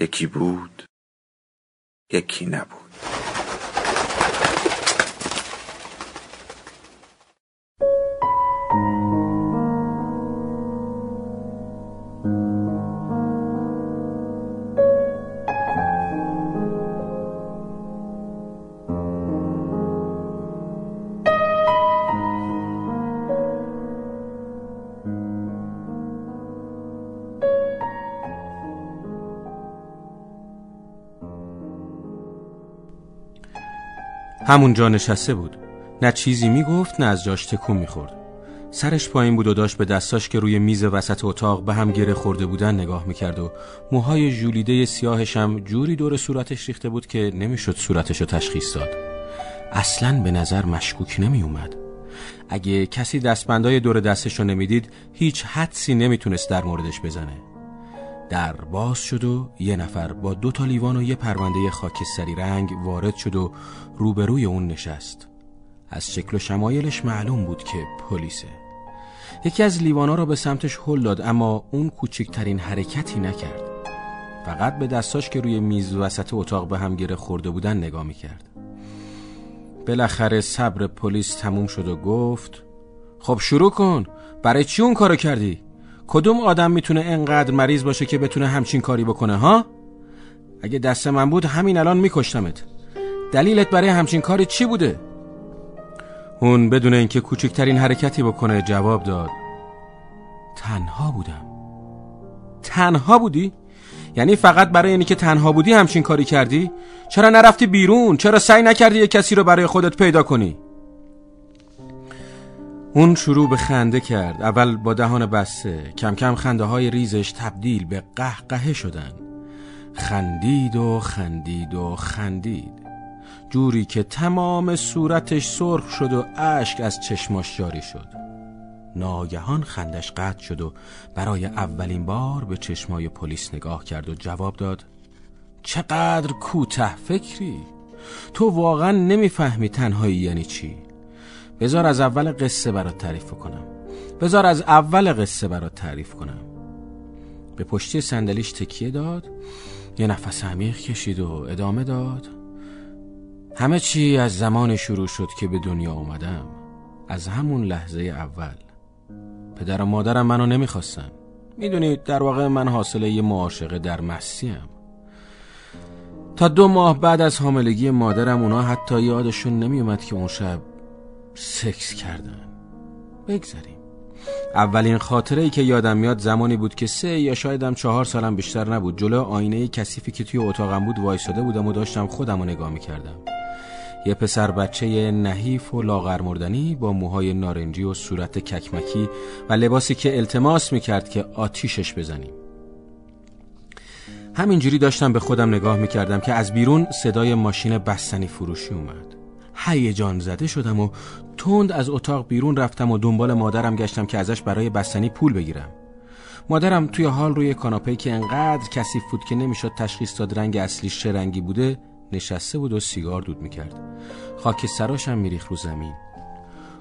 یکی بود، یکی نبود. همونجا نشسته بود، نه چیزی میگفت نه از جاش تکون میخورد. سرش پایین بود و داشت به دستاش که روی میز وسط اتاق به هم گره خورده بودن نگاه میکرد و موهای ژولیده سیاهش هم جوری دور صورتش ریخته بود که نمیشد صورتش رو تشخیص داد. اصلاً به نظر مشکوک نمیومد. اگه کسی دستبندای دور دستش رو نمیدید هیچ حدسی نمیتونست در موردش بزنه. در باز شد و یه نفر با 2 تا لیوان و یه پرونده خاکستری رنگ وارد شد و روبروی اون نشست. از شکل و شمایلش معلوم بود که پلیسه. یکی از لیوانا را به سمتش هل داد اما اون کوچکترین حرکتی نکرد. فقط به دستاش که روی میز وسط اتاق به هم گره خورده بودن نگاه میکرد. بالاخره صبر پلیس تموم شد و گفت خب شروع کن، برای چی اون کارو کردی؟ کدوم آدم میتونه انقدر مریض باشه که بتونه همچین کاری بکنه ها؟ اگه دست من بود همین الان میکشتمت. دلیلت برای همچین کاری چی بوده؟ اون بدون اینکه کوچکترین حرکتی بکنه جواب داد تنها بودم. تنها بودی؟ یعنی فقط برای اینکه تنها بودی همچین کاری کردی؟ چرا نرفتی بیرون؟ چرا سعی نکردی یه کسی رو برای خودت پیدا کنی؟ اون شروع به خنده کرد، اول با دهان بسته. کم کم خنده های ریزش تبدیل به قهقهه شدن. خندید و خندید و خندید، جوری که تمام صورتش سرخ شد و اشک از چشماش جاری شد. ناگهان خندش قطع شد و برای اولین بار به چشمای پلیس نگاه کرد و جواب داد چقدر کوته فکری، تو واقعا نمیفهمی تنهایی یعنی چی. بذار از اول قصه برات تعریف کنم. به پشتی صندلیش تکیه داد، یه نفس عمیق کشید و ادامه داد. همه چی از زمان شروع شد که به دنیا اومدم، از همون لحظه اول. پدر و مادرم منو نمیخواستن. میدونید در واقع من حاصل یه معاشقه در مستیم. تا 2 ماه بعد از حاملگی مادرم اونا حتی یادشون نمیومد که اون شب سکس کردن. بگذاریم. اولین خاطره‌ای که یادم میاد زمانی بود که 3 یا شاید 4 سالم بیشتر نبود. جلو آینه کثیفی که توی اتاقم بود وایساده بودم و داشتم خودم رو نگاه می‌کردم. یه پسر بچه نحیف و لاغر مردنی با موهای نارنجی و صورت ککمکی و لباسی که التماس می‌کرد که آتیشش بزنیم. همینجوری داشتم به خودم نگاه می‌کردم که از بیرون صدای ماشین بستنی فروشی اومد. هیجان زده شدم و تند از اتاق بیرون رفتم و دنبال مادرم گشتم که ازش برای بستنی پول بگیرم. مادرم توی حال روی کاناپه‌ای که انقدر کثیف بود که نمیشد تشخیص داد رنگ اصلیش چه رنگی بوده نشسته بود و سیگار دود میکرد. خاک سراش هم میریخت رو زمین.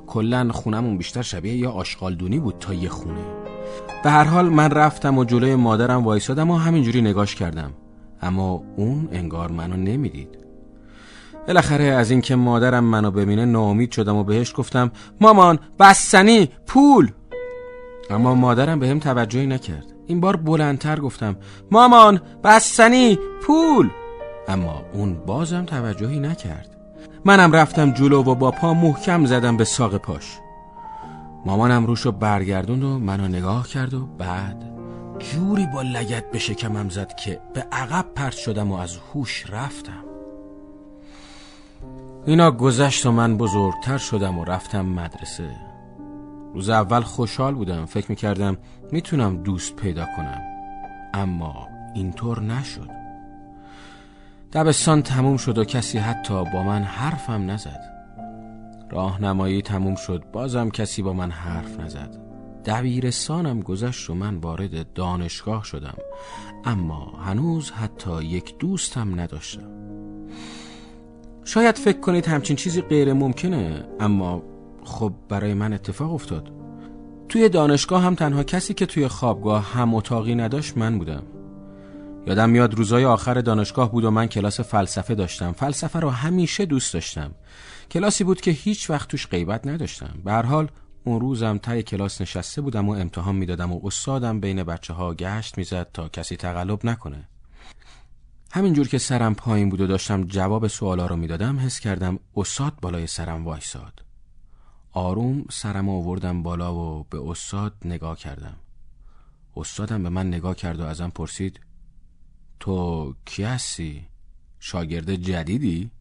کلاً خونمون بیشتر شبیه یا آشغالدونی بود تا یه خونه. به هر حال من رفتم و جلوی مادرم وایسادم و همینجوری نگاش کردم، اما اون انگار منو نمیدید. بالاخره از اینکه مادرم منو ببینه ناامید شدم و بهش گفتم مامان بستنی پول. اما مادرم بهم توجهی نکرد. این بار بلندتر گفتم مامان بستنی پول، اما اون بازم توجهی نکرد. منم رفتم جلو و با پا محکم زدم به ساق پاش. مامانم روشو برگردوند و منو نگاه کرد و بعد جوری با لگد به شکمم زد که به عقب پرت شدم و از هوش رفتم. اینا گذشت و من بزرگتر شدم و رفتم مدرسه. روز اول خوشحال بودم، فکر میکردم میتونم دوست پیدا کنم، اما اینطور نشد. دبستان تموم شد و کسی حتی با من حرفم نزد. راهنمایی تموم شد، بازم کسی با من حرف نزد. دبیرستانم گذشت و من وارد دانشگاه شدم، اما هنوز حتی یک دوستم نداشتم. شاید فکر کنید همچین چیزی غیر ممکنه، اما خب برای من اتفاق افتاد. توی دانشگاه هم تنها کسی که توی خوابگاه هم اتاقی نداشت من بودم. یادم میاد روزای آخر دانشگاه بود و من کلاس فلسفه داشتم. فلسفه رو همیشه دوست داشتم. کلاسی بود که هیچ وقت توش غیبت نداشتم. به هر حال اون روزم تای کلاس نشسته بودم و امتحان میدادم و استادم بین بچه‌ها گشت میزد تا کسی تقلب نکنه. همینجور که سرم پایین بود و داشتم جواب سوالا رو میدادم، حس کردم استاد بالای سرم وایساد. آروم سرم آوردم بالا و به استاد نگاه کردم. استادم به من نگاه کرد و ازم پرسید: تو کی هستی؟ شاگرد جدیدی؟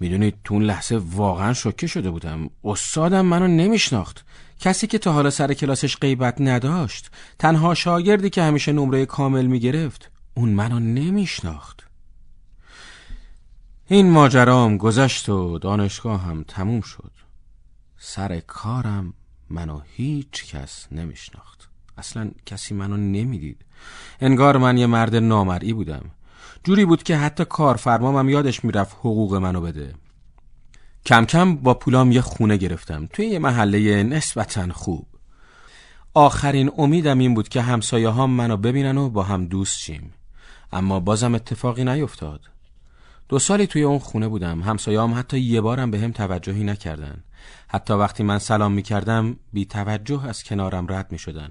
میدونید تو اون لحظه واقعا شوکه شده بودم. استادم منو نمیشناخت. کسی که تا حالا سر کلاسش غیبت نداشت، تنها شاگردی که همیشه نمره کامل میگرفت، اون منو نمیشناخت. این ماجرام گذشت و دانشگاه هم تموم شد. سر کارم منو هیچ کس نمیشناخت. اصلا کسی منو نمیدید. انگار من یه مرد نامرئی بودم. جوری بود که حتی کارفرمامم یادش میرفت حقوق منو بده. کم کم با پولام یه خونه گرفتم توی یه محله نسبتا خوب. آخرین امیدم این بود که همسایه هم منو ببینن و با هم دوست شیم، اما بازم اتفاقی نیفتاد. 2 سالی توی اون خونه بودم. همسایه هم حتی یه بارم به هم توجهی نکردن. حتی وقتی من سلام میکردم بی توجه از کنارم رد میشدن.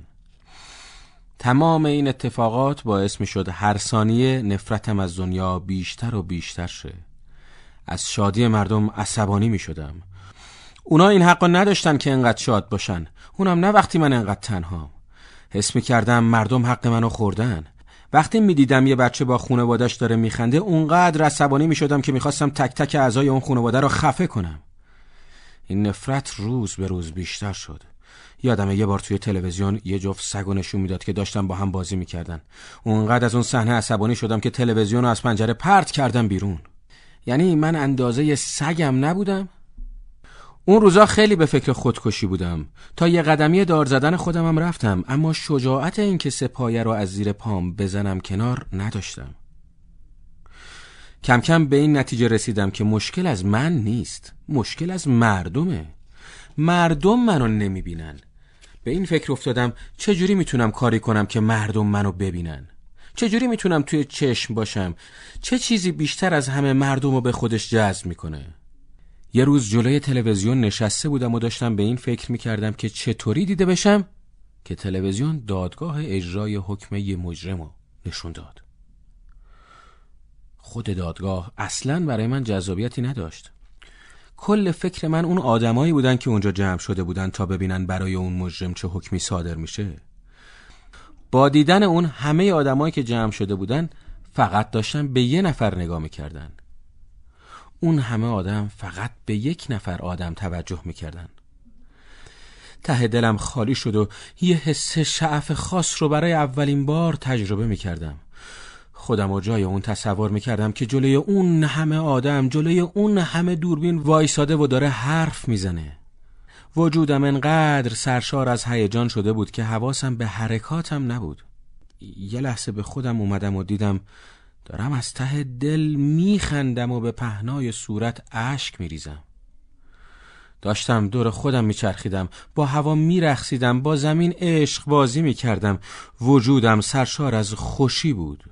تمام این اتفاقات باعث می شد هر ثانیه نفرتم از دنیا بیشتر و بیشتر شه. از شادی مردم عصبانی می شدم. اونا این حق رو نداشتن که انقدر شاد باشن، اونم نه وقتی من انقدر تنها. حس می کردم مردم حق منو خوردن. وقتی می دیدم یه بچه با خانواده‌اش داره می خنده، اونقدر عصبانی می شدم که می خواستم تک تک اعضای اون خانواده رو خفه کنم. این نفرت روز به روز بیشتر شد. یادمه یه بار توی تلویزیون یه جفت سگو نشون میداد که داشتن با هم بازی میکردن. اونقدر از اون صحنه عصبانی شدم که تلویزیون رو از پنجره پرت کردم بیرون. یعنی من اندازه سگم نبودم. اون روزا خیلی به فکر خودکشی بودم. تا یه قدمی دار زدن خودم هم رفتم، اما شجاعت این که سپایه رو از زیر پام بزنم کنار نداشتم. کم کم به این نتیجه رسیدم که مشکل از من نیست، مشکل از مردمه. مردم منو نمیبینن. به این فکر افتادم چجوری میتونم کاری کنم که مردم منو ببینن، چجوری میتونم توی چشم باشم، چه چیزی بیشتر از همه مردم رو به خودش جذب میکنه. یه روز جلوی تلویزیون نشسته بودم و داشتم به این فکر میکردم که چطوری دیده بشم که تلویزیون دادگاه اجرای حکم یه مجرم رو نشون داد. خود دادگاه اصلاً برای من جذابیتی نداشت. کل فکر من اون آدمایی بودن که اونجا جمع شده بودن تا ببینن برای اون مجرم چه حکمی صادر میشه. با دیدن اون همه آدمایی که جمع شده بودن فقط داشتن به یه نفر نگاه میکردن. اون همه آدم فقط به یک نفر آدم توجه میکردن. ته دلم خالی شد و یه حس شعف خاص رو برای اولین بار تجربه میکردم. خودم و جای اون تصور میکردم که جلوی اون همه آدم، جلوی اون همه دوربین وایساده و داره حرف میزنه. وجودم انقدر سرشار از هیجان شده بود که حواسم به حرکاتم نبود. یه لحظه به خودم اومدم و دیدم دارم از ته دل میخندم و به پهنای صورت اشک میریزم. داشتم دور خودم میچرخیدم، با هوا میرقصیدم، با زمین عشق بازی میکردم. وجودم سرشار از خوشی بود.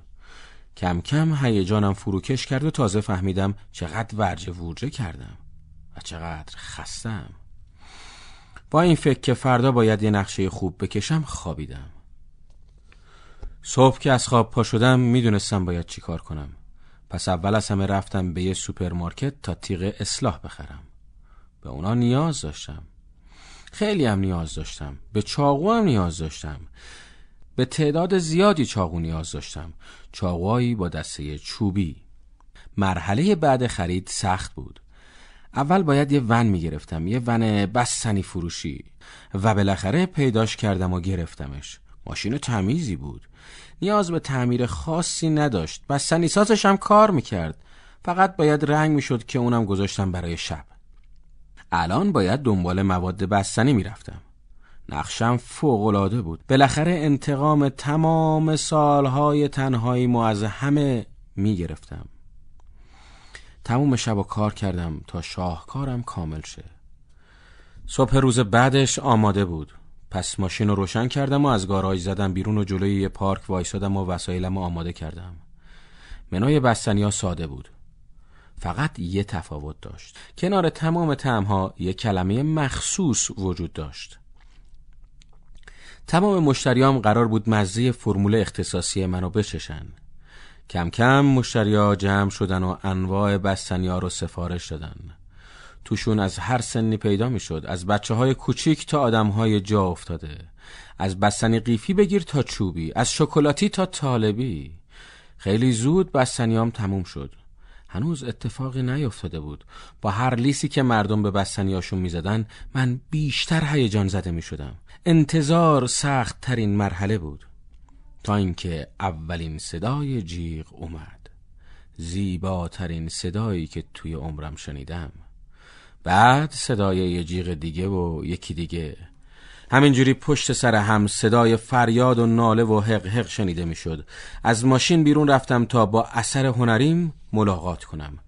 کم کم هیجانم فروکش کرد و تازه فهمیدم چقدر ورجه کردم و چقدر خستم. با این فکر که فردا باید یه نقشه خوب بکشم خوابیدم. صبح که از خواب پا شدم میدونستم باید چی کار کنم. پس اول از همه رفتم به یه سوپرمارکت تا تیغ اصلاح بخرم. به اونا نیاز داشتم. خیلی هم نیاز داشتم. به چاقو هم نیاز داشتم. به تعداد زیادی چاقو نیاز داشتم. چاقوهایی با دسته چوبی. مرحله بعد خرید سخت بود. اول باید یه ون میگرفتم، یه ون بستنی فروشی، و بالاخره پیداش کردم و گرفتمش. ماشین تمیزی بود، نیاز به تعمیر خاصی نداشت، بستنی سازش هم کار میکرد، فقط باید رنگ میشد که اونم گذاشتم برای شب. الان باید دنبال مواد بستنی میرفتم. نقشم فوق‌العاده بود. بالاخره انتقام تمام سالهای تنهاییمو از همه میگرفتم. تموم شب و کار کردم تا شاهکارم کامل شه. صبح روز بعدش آماده بود. پس ماشین رو روشن کردم و از گاراژ زدم بیرون و جلوی یه پارک وایسادم و وسایلم آماده کردم. منوی بستنی‌ها ساده بود. فقط یه تفاوت داشت. کنار تمام طعم‌ها یه کلمه مخصوص وجود داشت. تمام مشتریام قرار بود مزه فرمول اختصاصی منو بچشن. کم کم مشتری‌ها جمع شدن و انواع بستنی‌ها رو سفارش دادن. توشون از هر سنی پیدا میشد، از بچه‌های کوچیک تا آدم‌های جا افتاده، از بستنی قیفی بگیر تا چوبی، از شکلاتی تا طالبی. خیلی زود بستنیام تموم شد. هنوز اتفاقی نیفتاده بود. با هر لیسی که مردم به بستنیاشون میزدن من بیشتر هیجان زده میشدم. انتظار سخت ترین مرحله بود، تا اینکه اولین صدای جیغ اومد، زیباترین صدایی که توی عمرم شنیدم. بعد صدای یه جیغ دیگه و یکی دیگه، همینجوری پشت سر هم صدای فریاد و ناله و هق هق شنیده میشد. از ماشین بیرون رفتم تا با اثر هنریم ملاقات کنم.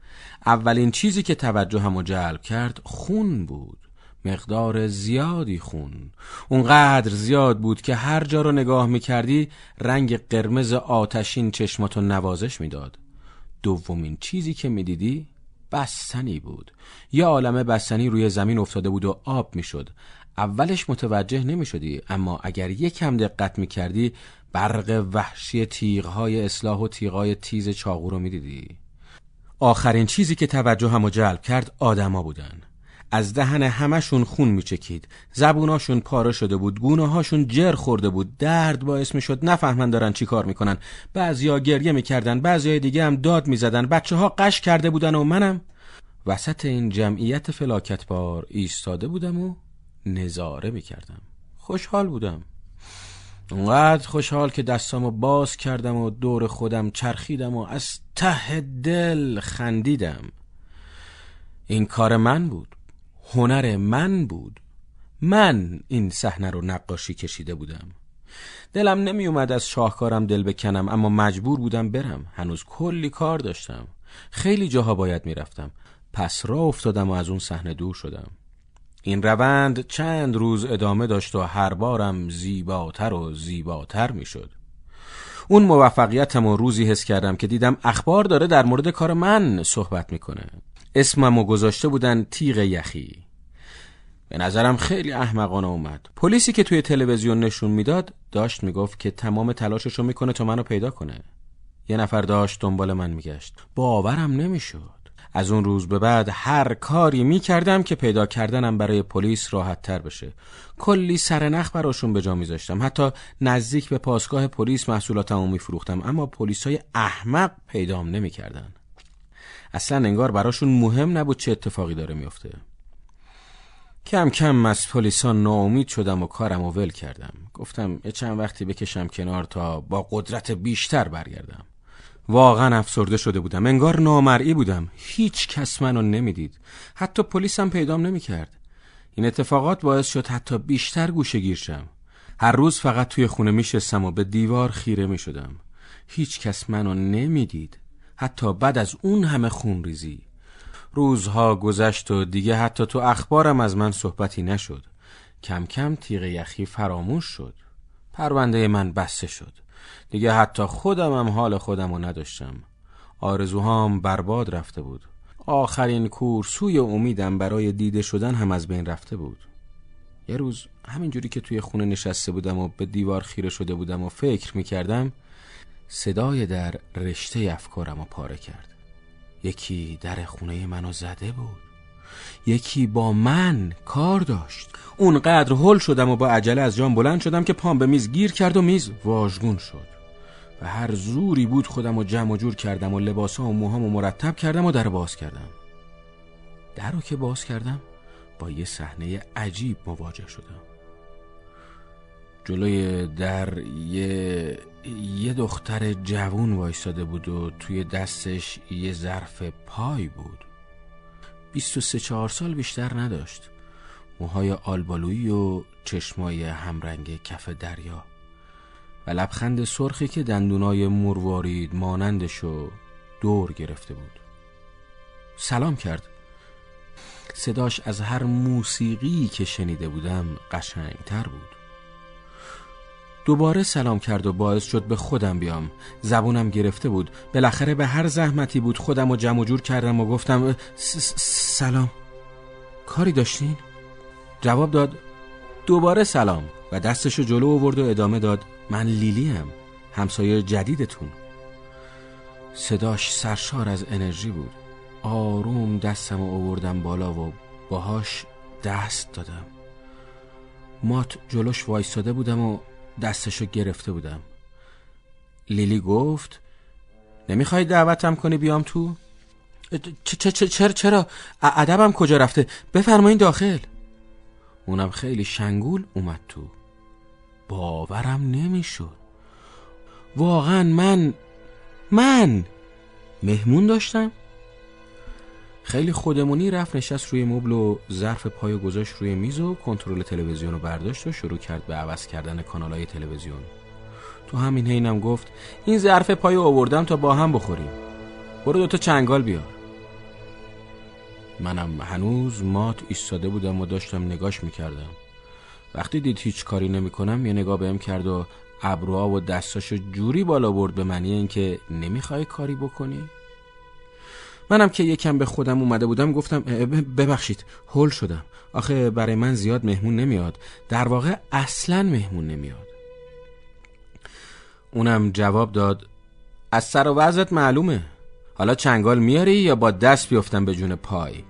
اولین چیزی که توجهمو جلب کرد خون بود، مقدار زیادی خون. اونقدر زیاد بود که هر جا رو نگاه میکردی رنگ قرمز آتشین چشماتو نوازش میداد. دومین چیزی که میدیدی بستنی بود. یه عالمه بستنی روی زمین افتاده بود و آب میشد. اولش متوجه نمیشدی، اما اگر یکم دقت میکردی برق وحشی تیغهای اصلاح و تیغهای تیز چاقو رو میدیدی. آخرین چیزی که توجهمو جلب کرد آدما بودن. از دهن همشون خون میچکید، زبوناشون پاره شده بود، گونه‌هاشون جر خورده بود، درد باعث میشد نفهمن دارن چی کار میکنن. بعضیا گریه میکردن، بعضیای دیگه هم داد میزدن. بچه‌ها قش کرده بودن و منم وسط این جمعیت فلاکتبار ایستاده بودم و نظاره میکردم. خوشحال بودم، اونقدر خوشحال که دستامو باز کردم و دور خودم چرخیدم و از ته دل خندیدم. این کار من بود، هنر من بود. من این صحنه رو نقاشی کشیده بودم. دلم نمی اومد از شاهکارم دل بکنم، اما مجبور بودم برم. هنوز کلی کار داشتم، خیلی جاها باید میرفتم. پس راه افتادم و از اون صحنه دور شدم. این روند چند روز ادامه داشت و هر بارم زیباتر و زیباتر میشد. اون موفقیتم رو روزی حس کردم که دیدم اخبار داره در مورد کار من صحبت میکنه. اسممو گذاشته بودن تیغ یخی. به نظرم خیلی احمقانه اومد. پلیسی که توی تلویزیون نشون میداد داشت میگفت که تمام تلاششو میکنه تا منو پیدا کنه. یه نفر داشت دنبال من میگشت. باورم نمیشد. از اون روز به بعد هر کاری میکردم که پیدا کردنم برای پلیس راحت تر بشه. کلی سرنخ براشون به جا میذاشتم. حتی نزدیک به پاسگاه پلیس محصولاتمو میفروختم، اما پلیسای احمق پیدام نمیکردن. اصلا انگار براشون مهم نبود چه اتفاقی داره میفته. کم کم از پلیسان ناامید شدم و کارمو ول کردم. گفتم یه چند وقتی بکشم کنار تا با قدرت بیشتر برگردم. واقعا افسرده شده بودم، انگار نامرئی بودم. هیچ کس منو نمیدید، حتی پلیسم پیدام نمیکرد. این اتفاقات باعث شد حتی بیشتر گوشه‌گیر شم. هر روز فقط توی خونه میشستم و به دیوار خیره میشدم. هیچ کس منو نمیدید، حتی بعد از اون همه خونریزی. روزها گذشت و دیگه حتی تو اخبارم از من صحبتی نشد. کم کم تیغ یخی فراموش شد. پرونده من بسته شد. دیگه حتی خودمم حال خودمو نداشتم. آرزوهام برباد رفته بود. آخرین کور سوی امیدم برای دیده شدن هم از بین رفته بود. یه روز همینجوری که توی خونه نشسته بودم و به دیوار خیره شده بودم و فکر میکردم، صدای در رشته افکارم رو پاره کرد. یکی در خونه منو زده بود. یکی با من کار داشت. اونقدر هول شدم و با عجله از جام بلند شدم که پام به میز گیر کرد و میز واژگون شد. و هر زوری بود خودم رو جمع و جور کردم و لباسا و موهام رو مرتب کردم و در باز کردم. در رو که باز کردم با یه صحنه عجیب مواجه شدم. جلوی در یه دختر جوون وایستاده بود و توی دستش یه ظرف پای بود. 23-4 سال بیشتر نداشت. موهای آلبالویی و چشمای همرنگ کف دریا و لبخند سرخی که دندونای مروارید مانندشو دور گرفته بود. سلام کرد. صداش از هر موسیقی که شنیده بودم قشنگتر بود. دوباره سلام کرد و باعث شد به خودم بیام. زبونم گرفته بود. بالاخره به هر زحمتی بود خودم رو جمع و جور کردم و گفتم سلام، کاری داشتین؟ جواب داد دوباره سلام و دستشو جلو آورد و ادامه داد من لیلیم، همسایه جدیدتون. صداش سرشار از انرژی بود. آروم دستم رو آوردم بالا و باهاش دست دادم. مات جلوش وایستاده بودم و دستشو گرفته بودم. لیلی گفت نمیخوای دعوتم کنی بیام تو؟ چرا؟ ادبم کجا رفته؟ بفرمایین داخل. اونم خیلی شنگول اومد تو. باورم نمیشد. واقعا من مهمون داشتم. خیلی خودمونی رفت نشست روی مبل و ظرف پایو گذاشت روی میز و کنترل تلویزیون رو برداشت و شروع کرد به عوض کردن کانال‌های تلویزیون. تو همین حینم گفت این ظرف پایو آوردم تا با هم بخوریم، برو دوتا چنگال بیار. منم هنوز مات ایستاده بودم و داشتم نگاش میکردم. وقتی دید هیچ کاری نمیکنم یه نگاه بهم کرد و ابروها و دستاشو جوری بالا برد به معنی اینکه نمیخوای کاری بکنی. منم که یکم به خودم اومده بودم گفتم ببخشید هول شدم، آخه برای من زیاد مهمون نمیاد، در واقع اصلا مهمون نمیاد. اونم جواب داد از سر و وضعت معلومه، حالا چنگال میاری یا با دست بیافتم به جون پای؟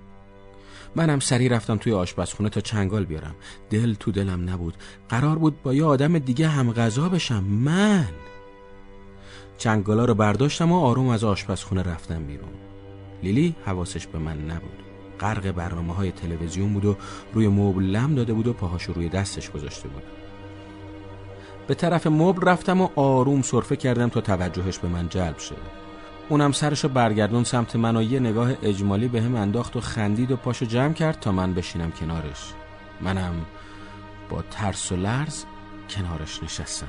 منم سریع رفتم توی آشپزخونه تا چنگال بیارم. دل تو دلم نبود، قرار بود با یه آدم دیگه هم غذا بشم. من چنگالا رو برداشتم و آروم از آشپزخونه رفتم بیرون. لیلی حواسش به من نبود، غرق برنامه‌های تلویزیون بود و روی مبل لم داده بود و پاهاشو روی دستش گذاشته بود. به طرف مبل رفتم و آروم سرفه کردم تا توجهش به من جلب شه. اونم سرشو برگردون سمت من و یه نگاه اجمالی به هم انداخت و خندید و پاشو جمع کرد تا من بشینم کنارش. منم با ترس و لرز کنارش نشستم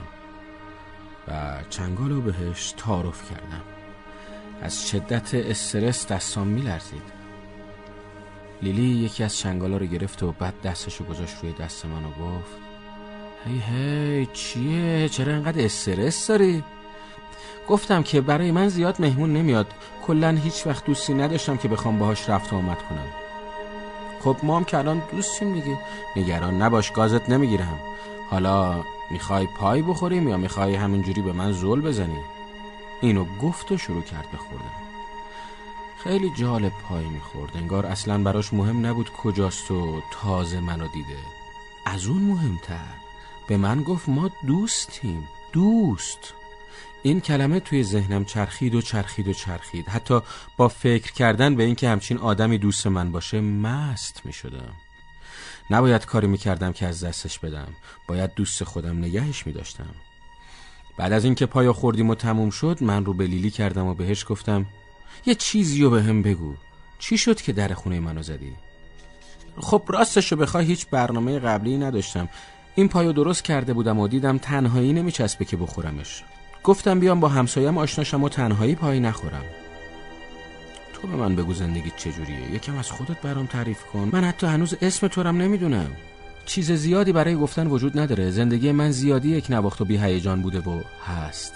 و چنگالو بهش تعارف کردم. از شدت استرس دستام میلرزید. لیلی یکی از چنگالا رو گرفت و بعد دستشو گذاشت روی دست من و گفت هی چیه؟ چرا انقدر استرس داری؟ گفتم که برای من زیاد مهمون نمیاد، کلن هیچ وقت دوستی نداشتم که بخوام باهاش رفت و آمد کنم. خب ما هم که الان دوستیم دیگه، نگران نباش گازت نمیگیرم. حالا میخوای پای بخوریم یا میخوای همینجوری به من زل بزنی؟ اینو گفت و شروع کرد بخوردن. خیلی جالب پای میخورد، انگار اصلا براش مهم نبود کجاست و تازه منو دیده. از اون مهمتر به من گفت ما دوستیم. دوست این کلمه توی ذهنم چرخید و چرخید و چرخید. حتی با فکر کردن به اینکه همچین آدمی دوست من باشه مست می شدم. نباید کاری می کردم که از دستش بدم، باید دوست خودم نگهش می داشتم. بعد از اینکه پایا خوردیم و تموم شد من رو به لیلی کردم و بهش گفتم یه چیزی رو به هم بگو، چی شد که در خونه منو زدی؟ خب راستشو بخوای هیچ برنامه قبلی نداشتم، این پایو درست کرده بودم و دیدم تنهایی نمی چسبه که بخورمش. گفتم بیام با همسایم آشناشم و تنهایی پای نخورم. تو به من بگو زندگیت چجوریه، یکم از خودت برام تعریف کن. من حتی هنوز اسم تو رم نمیدونم. چیز زیادی برای گفتن وجود نداره. زندگی من زیادی یک نواخت و بی هیجان بوده و هست.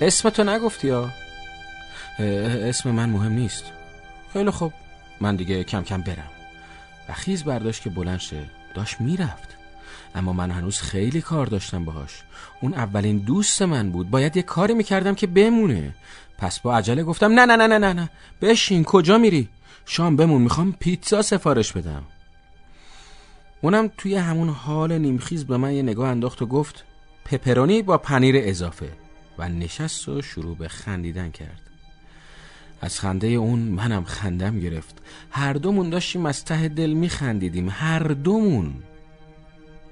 اسم تو نگفتی یا؟ اسم من مهم نیست. خیلی خب من دیگه کم کم برم. و خیز برداشت که بلند شه، داشت میرفت. اما من هنوز خیلی کار داشتم باهاش. اون اولین دوست من بود، باید یه کاری میکردم که بمونه. پس با عجله گفتم نه نه نه نه نه بشین، کجا میری؟ شام بمون، میخوام پیتزا سفارش بدم. اونم توی همون حال نیمخیز به من یه نگاه انداخت و گفت پپرونی با پنیر اضافه و نشست و شروع به خندیدن کرد. از خنده اون منم خندم گرفت. هر دومون داشتیم از ته دل میخندیدیم، هر دومون.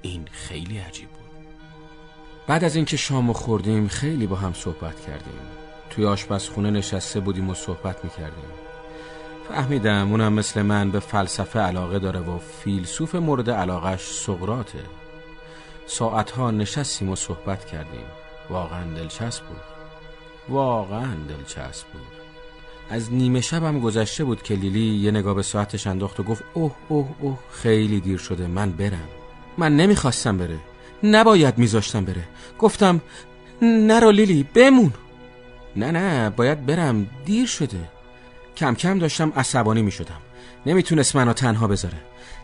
این خیلی عجیب بود. بعد از اینکه شامو خوردیم خیلی با هم صحبت کردیم. توی آشپزخونه نشسته بودیم و صحبت میکردیم. فهمیدم اونم مثل من به فلسفه علاقه داره و فیلسوف مورد علاقهش سقراطه. ساعتها نشستیم و صحبت کردیم. واقعا دلچسب بود. از نیمه شبم گذشته بود که لیلی یه نگاه به ساعتش انداخت و گفت اوه اوه اوه خیلی دیر شده، من برم. من نمیخواستم بره، نباید میذاشتم بره. گفتم نرو لیلی، بمون. نه باید برم، دیر شده. کم کم داشتم عصبانی میشدم، نمیتونست منو تنها بذاره.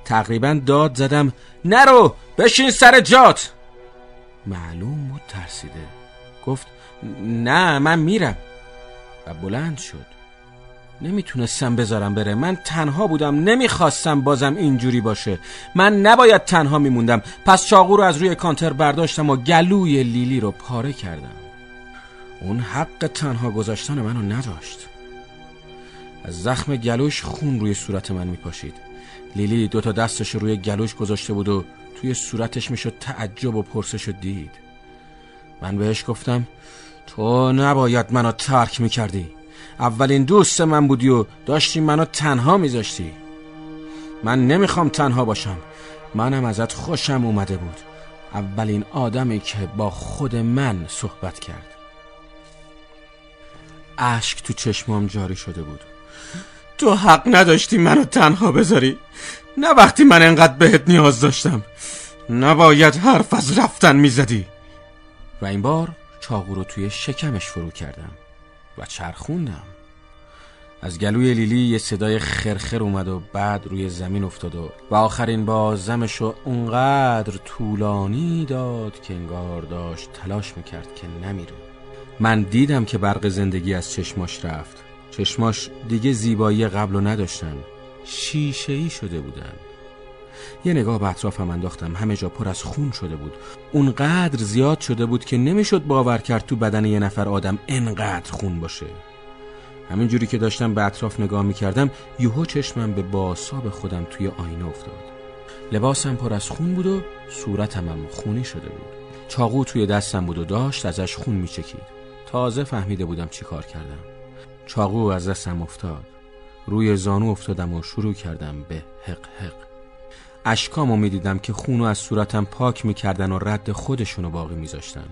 تقریبا داد زدم نرو، بشین سر جات. معلوم بود ترسیده. گفت نه من میرم و بلند شد. نمیتونستم بذارم بره، من تنها بودم، نمیخواستم بازم اینجوری باشه. من نباید تنها میموندم. پس چاقو رو از روی کانتر برداشتم و گلوی لیلی رو پاره کردم. اون حق تنها گذاشتن منو نداشت. از زخم گلوش خون روی صورت من میپاشید. لیلی دوتا دستش روی گلوش گذاشته بود و توی صورتش میشد تعجب و پرسش دید. من بهش گفتم تو نباید منو ترک میکردی، اولین دوست من بودی و داشتی منو تنها میذاشتی. من نمیخوام تنها باشم، منم ازت خوشم اومده بود، اولین آدمی که با خود من صحبت کرد. اشک تو چشمام جاری شده بود. تو حق نداشتی منو تنها بذاری، نه وقتی من انقدر بهت نیاز داشتم. نباید حرف از رفتن میزدی. و این بار چاقو رو توی شکمش فرو کردم و چرخوندم. از گلوی لیلی یه صدای خرخر اومد و بعد روی زمین افتاد و آخرین بازدمش رو اونقدر طولانی داد که انگار داشت تلاش میکرد که نمیره. من دیدم که برق زندگی از چشماش رفت. چشماش دیگه زیبایی قبلو نداشتن، شیشه‌ای شده بودن. یه نگاه به اطرافم انداختم، همه جا پر از خون شده بود. اونقدر زیاد شده بود که نمیشد باور کرد تو بدن یه نفر آدم انقدر خون باشه. همین جوری که داشتم به اطراف نگاه میکردم یهو چشمم به بازتاب خودم توی آینه افتاد. لباسم پر از خون بود و صورتم هم خونی شده بود. چاقو توی دستم بود و داشت ازش خون میچکید. تازه فهمیده بودم چی کار کردم. چاقو از دستم افتاد، روی زانو افتادم و شروع کردم به حق حق. اشکامو میدیدم که خونو از صورتم پاک میکردن و رد خودشونو باقی میذاشتن.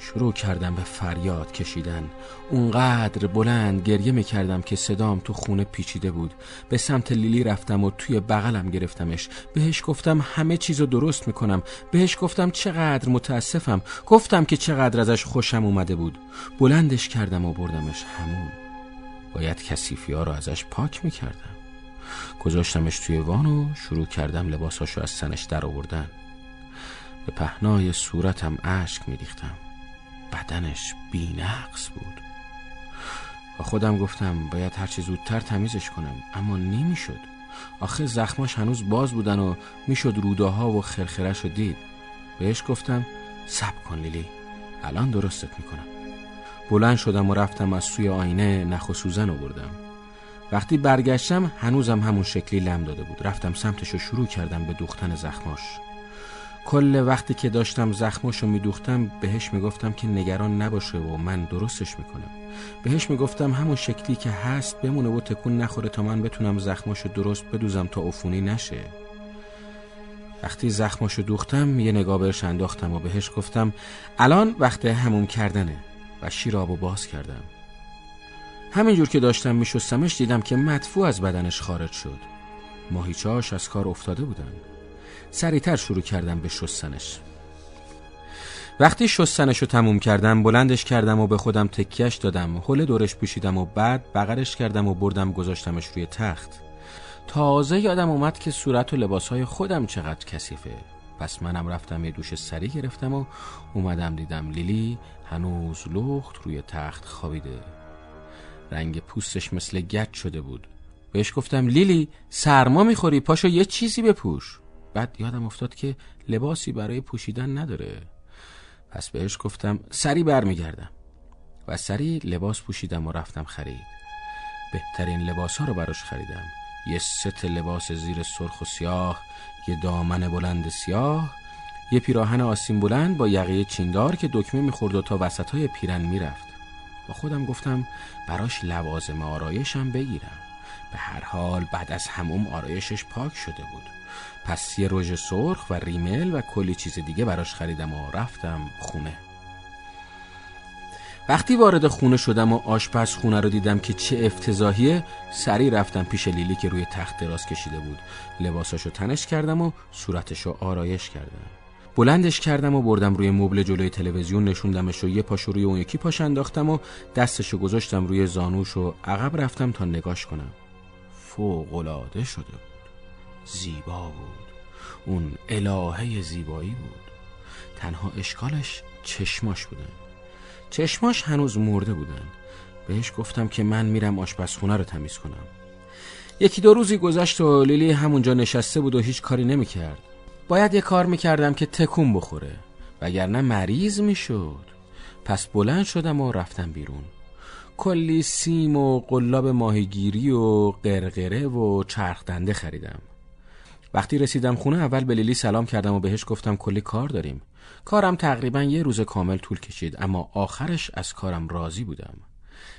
شروع کردم به فریاد کشیدن. اونقدر بلند گریه میکردم که صدام تو خونه پیچیده بود. به سمت لیلی رفتم و توی بغلم گرفتمش. بهش گفتم همه چیزو درست میکنم. بهش گفتم چقدر متاسفم. گفتم که چقدر ازش خوشم اومده بود. بلندش کردم و بردمش همون. باید کثیفی‌ها رو ازش پاک میکردم. گذاشتمش توی وان و شروع کردم لباساشو از سنش در آوردن. به پهنای صورتم اشک میریختم. بدنش بی نقص بود و خودم گفتم باید هرچی زودتر تمیزش کنم، اما نمیشد. آخه زخماش هنوز باز بودن و میشد روداها و خرخرش رو دید. بهش گفتم صبر کن لیلی، الان درستت میکنم. بلند شدم و رفتم از سوی آینه نخ و سوزن آوردم. وقتی برگشتم هنوزم همون شکلی لم داده بود. رفتم سمتش و شروع کردم به دوختن زخماش. کل وقتی که داشتم زخماشو میدوختم بهش میگفتم که نگران نباشه و من درستش میکنم. بهش میگفتم همون شکلی که هست بمونه و تکون نخوره تا من بتونم زخماشو درست بدوزم تا عفونی نشه. وقتی زخماشو دوختم یه نگاه بهش انداختم و بهش گفتم الان وقت حموم کردنه و شیر آبو باز کردم. همینجور که داشتم میشستمش دیدم که مدفوع از بدنش خارج شد. ماهیچه‌هاش از کار افتاده بودن. سریعتر شروع کردم به شستنش. وقتی شستنشو تموم کردم بلندش کردم و به خودم تکیهش دادم. حول دورش پوشیدم و بعد بغلش کردم و بردم گذاشتمش روی تخت. تازه یادم اومد که صورت و لباسهای خودم چقدر کثیفه. پس منم رفتم یه دوش سری گرفتم و اومدم دیدم لیلی هنوز لخت روی تخت خوابیده. رنگ پوستش مثل گچ شده بود. بهش گفتم لیلی سرما میخوری، پاشو یه چیزی بپوش. بعد یادم افتاد که لباسی برای پوشیدن نداره. پس بهش گفتم سری برمیگردم و سری لباس پوشیدم و رفتم خرید. بهترین لباسا رو براش خریدم. یه ست لباس زیر سرخ و سیاه، یه دامن بلند سیاه، یه پیراهن آسین بلند با یقه چیندار که دکمه می‌خورد و تا وسطای پیرن میرفت. با خودم گفتم براش لوازم آرایشم بگیرم. به هر حال بعد از حموم آرایشش پاک شده بود. پس یه رژ سرخ و ریمل و کلی چیز دیگه براش خریدم و رفتم خونه. وقتی وارد خونه شدم و آشپز خونه رو دیدم که چه افتضاحیه، سریع رفتم پیش لیلی که روی تخت دراز کشیده بود. لباساشو تنش کردم و صورتشو آرایش کردم. بلندش کردم و بردم روی مبل جلوی تلویزیون، نشوندمش و یه پاشو روی اون یکی پاش انداختم و دستشو گذاشتم روی زانوش و عقب رفتم تا نگاش کنم. فوق‌العاده شده بود. زیبا بود. اون الهه زیبایی بود. تنها اشکالش چشماش بودن. چشماش هنوز مرده بودن. بهش گفتم که من میرم آشپزخونه رو تمیز کنم. یکی دو روزی گذشت و لیلی همونجا نشسته بود و هیچ کاری نمی‌کرد. باید یه کار می‌کردم که تکون بخوره، وگرنه مریض می‌شد. پس بلند شدم و رفتم بیرون. کلی سیم و قلاب ماهیگیری و قرقره و چرخ دنده خریدم. وقتی رسیدم خونه اول به لیلی سلام کردم و بهش گفتم کلی کار داریم. کارم تقریبا یه روز کامل طول کشید، اما آخرش از کارم راضی بودم.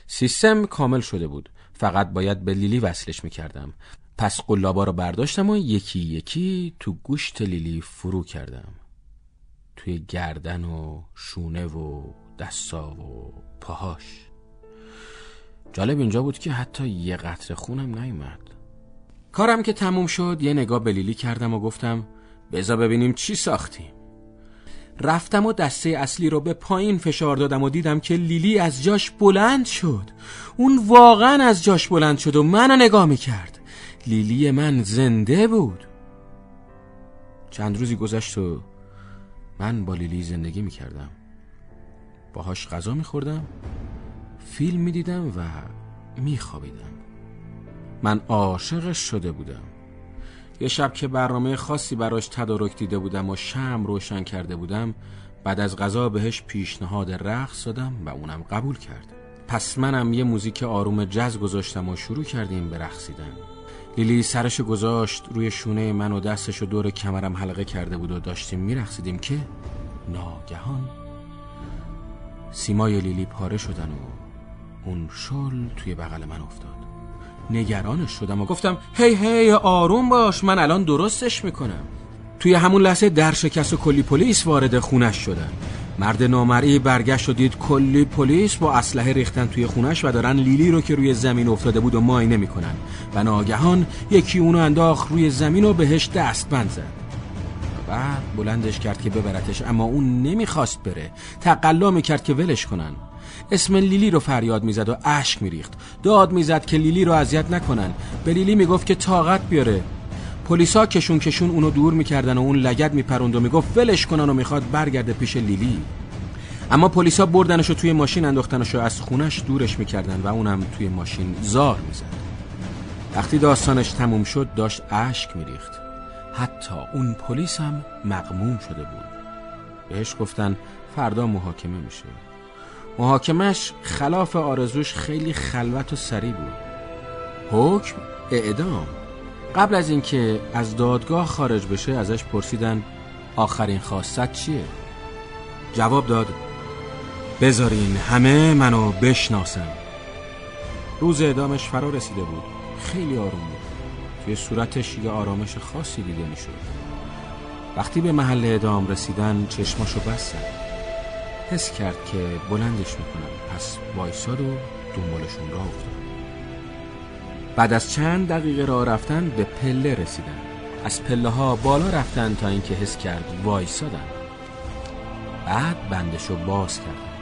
سیستم کامل شده بود، فقط باید به لیلی وصلش میکردم. پس قلابا رو برداشتم و یکی یکی تو گوشت لیلی فرو کردم، توی گردن و شونه و دستا و پاهاش. جالب اینجا بود که حتی یه قطره خونم نیومد. کارم که تموم شد یه نگاه به لیلی کردم و گفتم بذار ببینیم چی ساختیم. رفتم و دسته اصلی رو به پایین فشار دادم و دیدم که لیلی از جاش بلند شد. اون واقعا از جاش بلند شد و منو نگاه میکرد. لیلی من زنده بود. چند روزی گذشت و من با لیلی زندگی میکردم. باهاش غذا میخوردم، فیلم میدیدم و میخوابیدم. من عاشقش شده بودم. یه شب که برنامه خاصی براش تدارک دیده بودم و شمع روشن کرده بودم، بعد از غذا بهش پیشنهاد رقص دادم و اونم قبول کرد. پس منم یه موزیک آروم جاز گذاشتم و شروع کردیم به رقصیدن. لیلی سرشو گذاشت روی شونه من و دستشو دور کمرم حلقه کرده بود و داشتیم میرقصیدیم که ناگهان سیمای لیلی پاره شدن و اون شل توی بغل من افتاد. نگرانش شدم و گفتم هی آروم باش، من الان درستش میکنم. توی همون لحظه در شکست و کلی پلیس وارد خونش شدن. مرد نامرئی برگشت و دید کلی پلیس با اسلحه ریختن توی خونش و دارن لیلی رو که روی زمین افتاده بود و ماینه میکنن و ناگهان یکی اونو انداخت روی زمین و بهش دستبند زد. بعد بلندش کرد که ببرتش، اما اون نمیخواست بره. تقلا میکرد که ولش کنن. اسم لیلی رو فریاد میزد و اشک میریخت. داد میزد که لیلی رو اذیت نکنن. به لیلی میگفت که طاقت بیاره. پلیسا کشون کشون اونو دور میکردن و اون لگد میپروند و میگفت ولش کنن و میخواد برگرده پیش لیلی. اما پلیسا بردنش و توی ماشین انداختنش و از خونش دورش میکردن و اونم توی ماشین زار میزد. وقتی داستانش تموم شد داشت اشک میریخت. حتی اون پلیس هم مغموم شده بود. بهش گفتن فردا محاکمه میشه. محاکمش خلاف آرزوش خیلی خلوت و سریع بود. حکم اعدام. قبل از اینکه از دادگاه خارج بشه ازش پرسیدن آخرین خواستت چیه؟ جواب داد بذارین همه منو بشناسن. روز اعدامش فرا رسیده بود. خیلی آروم بود. توی صورتش یه آرامش خاصی دیده میشد. وقتی به محل اعدام رسیدن چشماشو بستن. حس کرد که بلندش میکنم، پس وایساد و دنبالشون راه افتاد. بعد از چند دقیقه راه رفتن به پله رسیدن. از پله ها بالا رفتن تا اینکه حس کرد وایسادن. بعد بندشو باز کردن.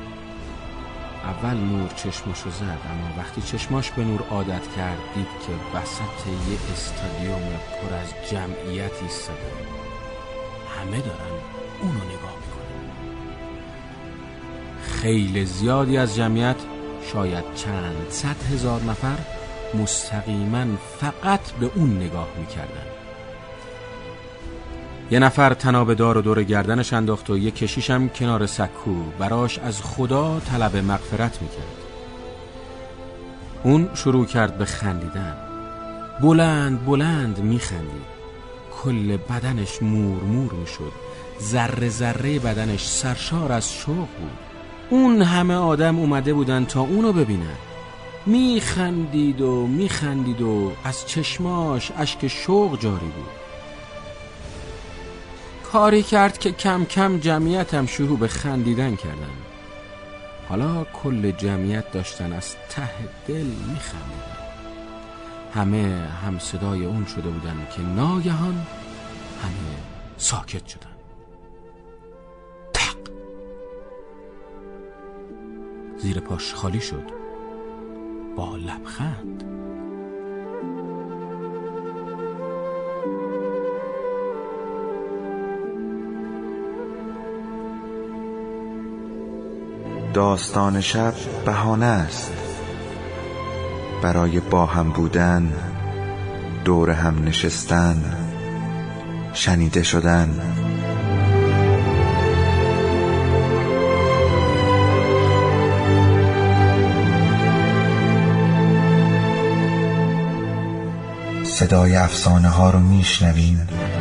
اول نور چشمشو زد، اما وقتی چشماش به نور عادت کرد دید که وسط یه استادیوم پر از جمعیت ایستاده. همه دارن اونو نگاه میکنن. خیلی زیادی از جمعیت، شاید چند 100,000 نفر، مستقیما فقط به اون نگاه میکردن. یه نفر تناب دار و دور گردنش انداخت و یه کشیشم کنار سکو براش از خدا طلب مغفرت میکرد. اون شروع کرد به خندیدن، بلند بلند میخندید. کل بدنش مور مور میشد، ذره ذره بدنش سرشار از شوق بود. اون همه آدم اومده بودن تا اونو ببینن. میخندید و میخندید و از چشماش اشک شوق جاری بود. کاری کرد که کم کم جمعیتم شروع به خندیدن کردن. حالا کل جمعیت داشتن از ته دل میخندیدن. همه هم صدای اون شده بودن که ناگهان همه ساکت شدن. تق! زیر پاش خالی شد با لبخند. داستان شب بهانه است برای با هم بودن، دور هم نشستن، شنیده شدن. صدای افسانه ها رو میشنویم.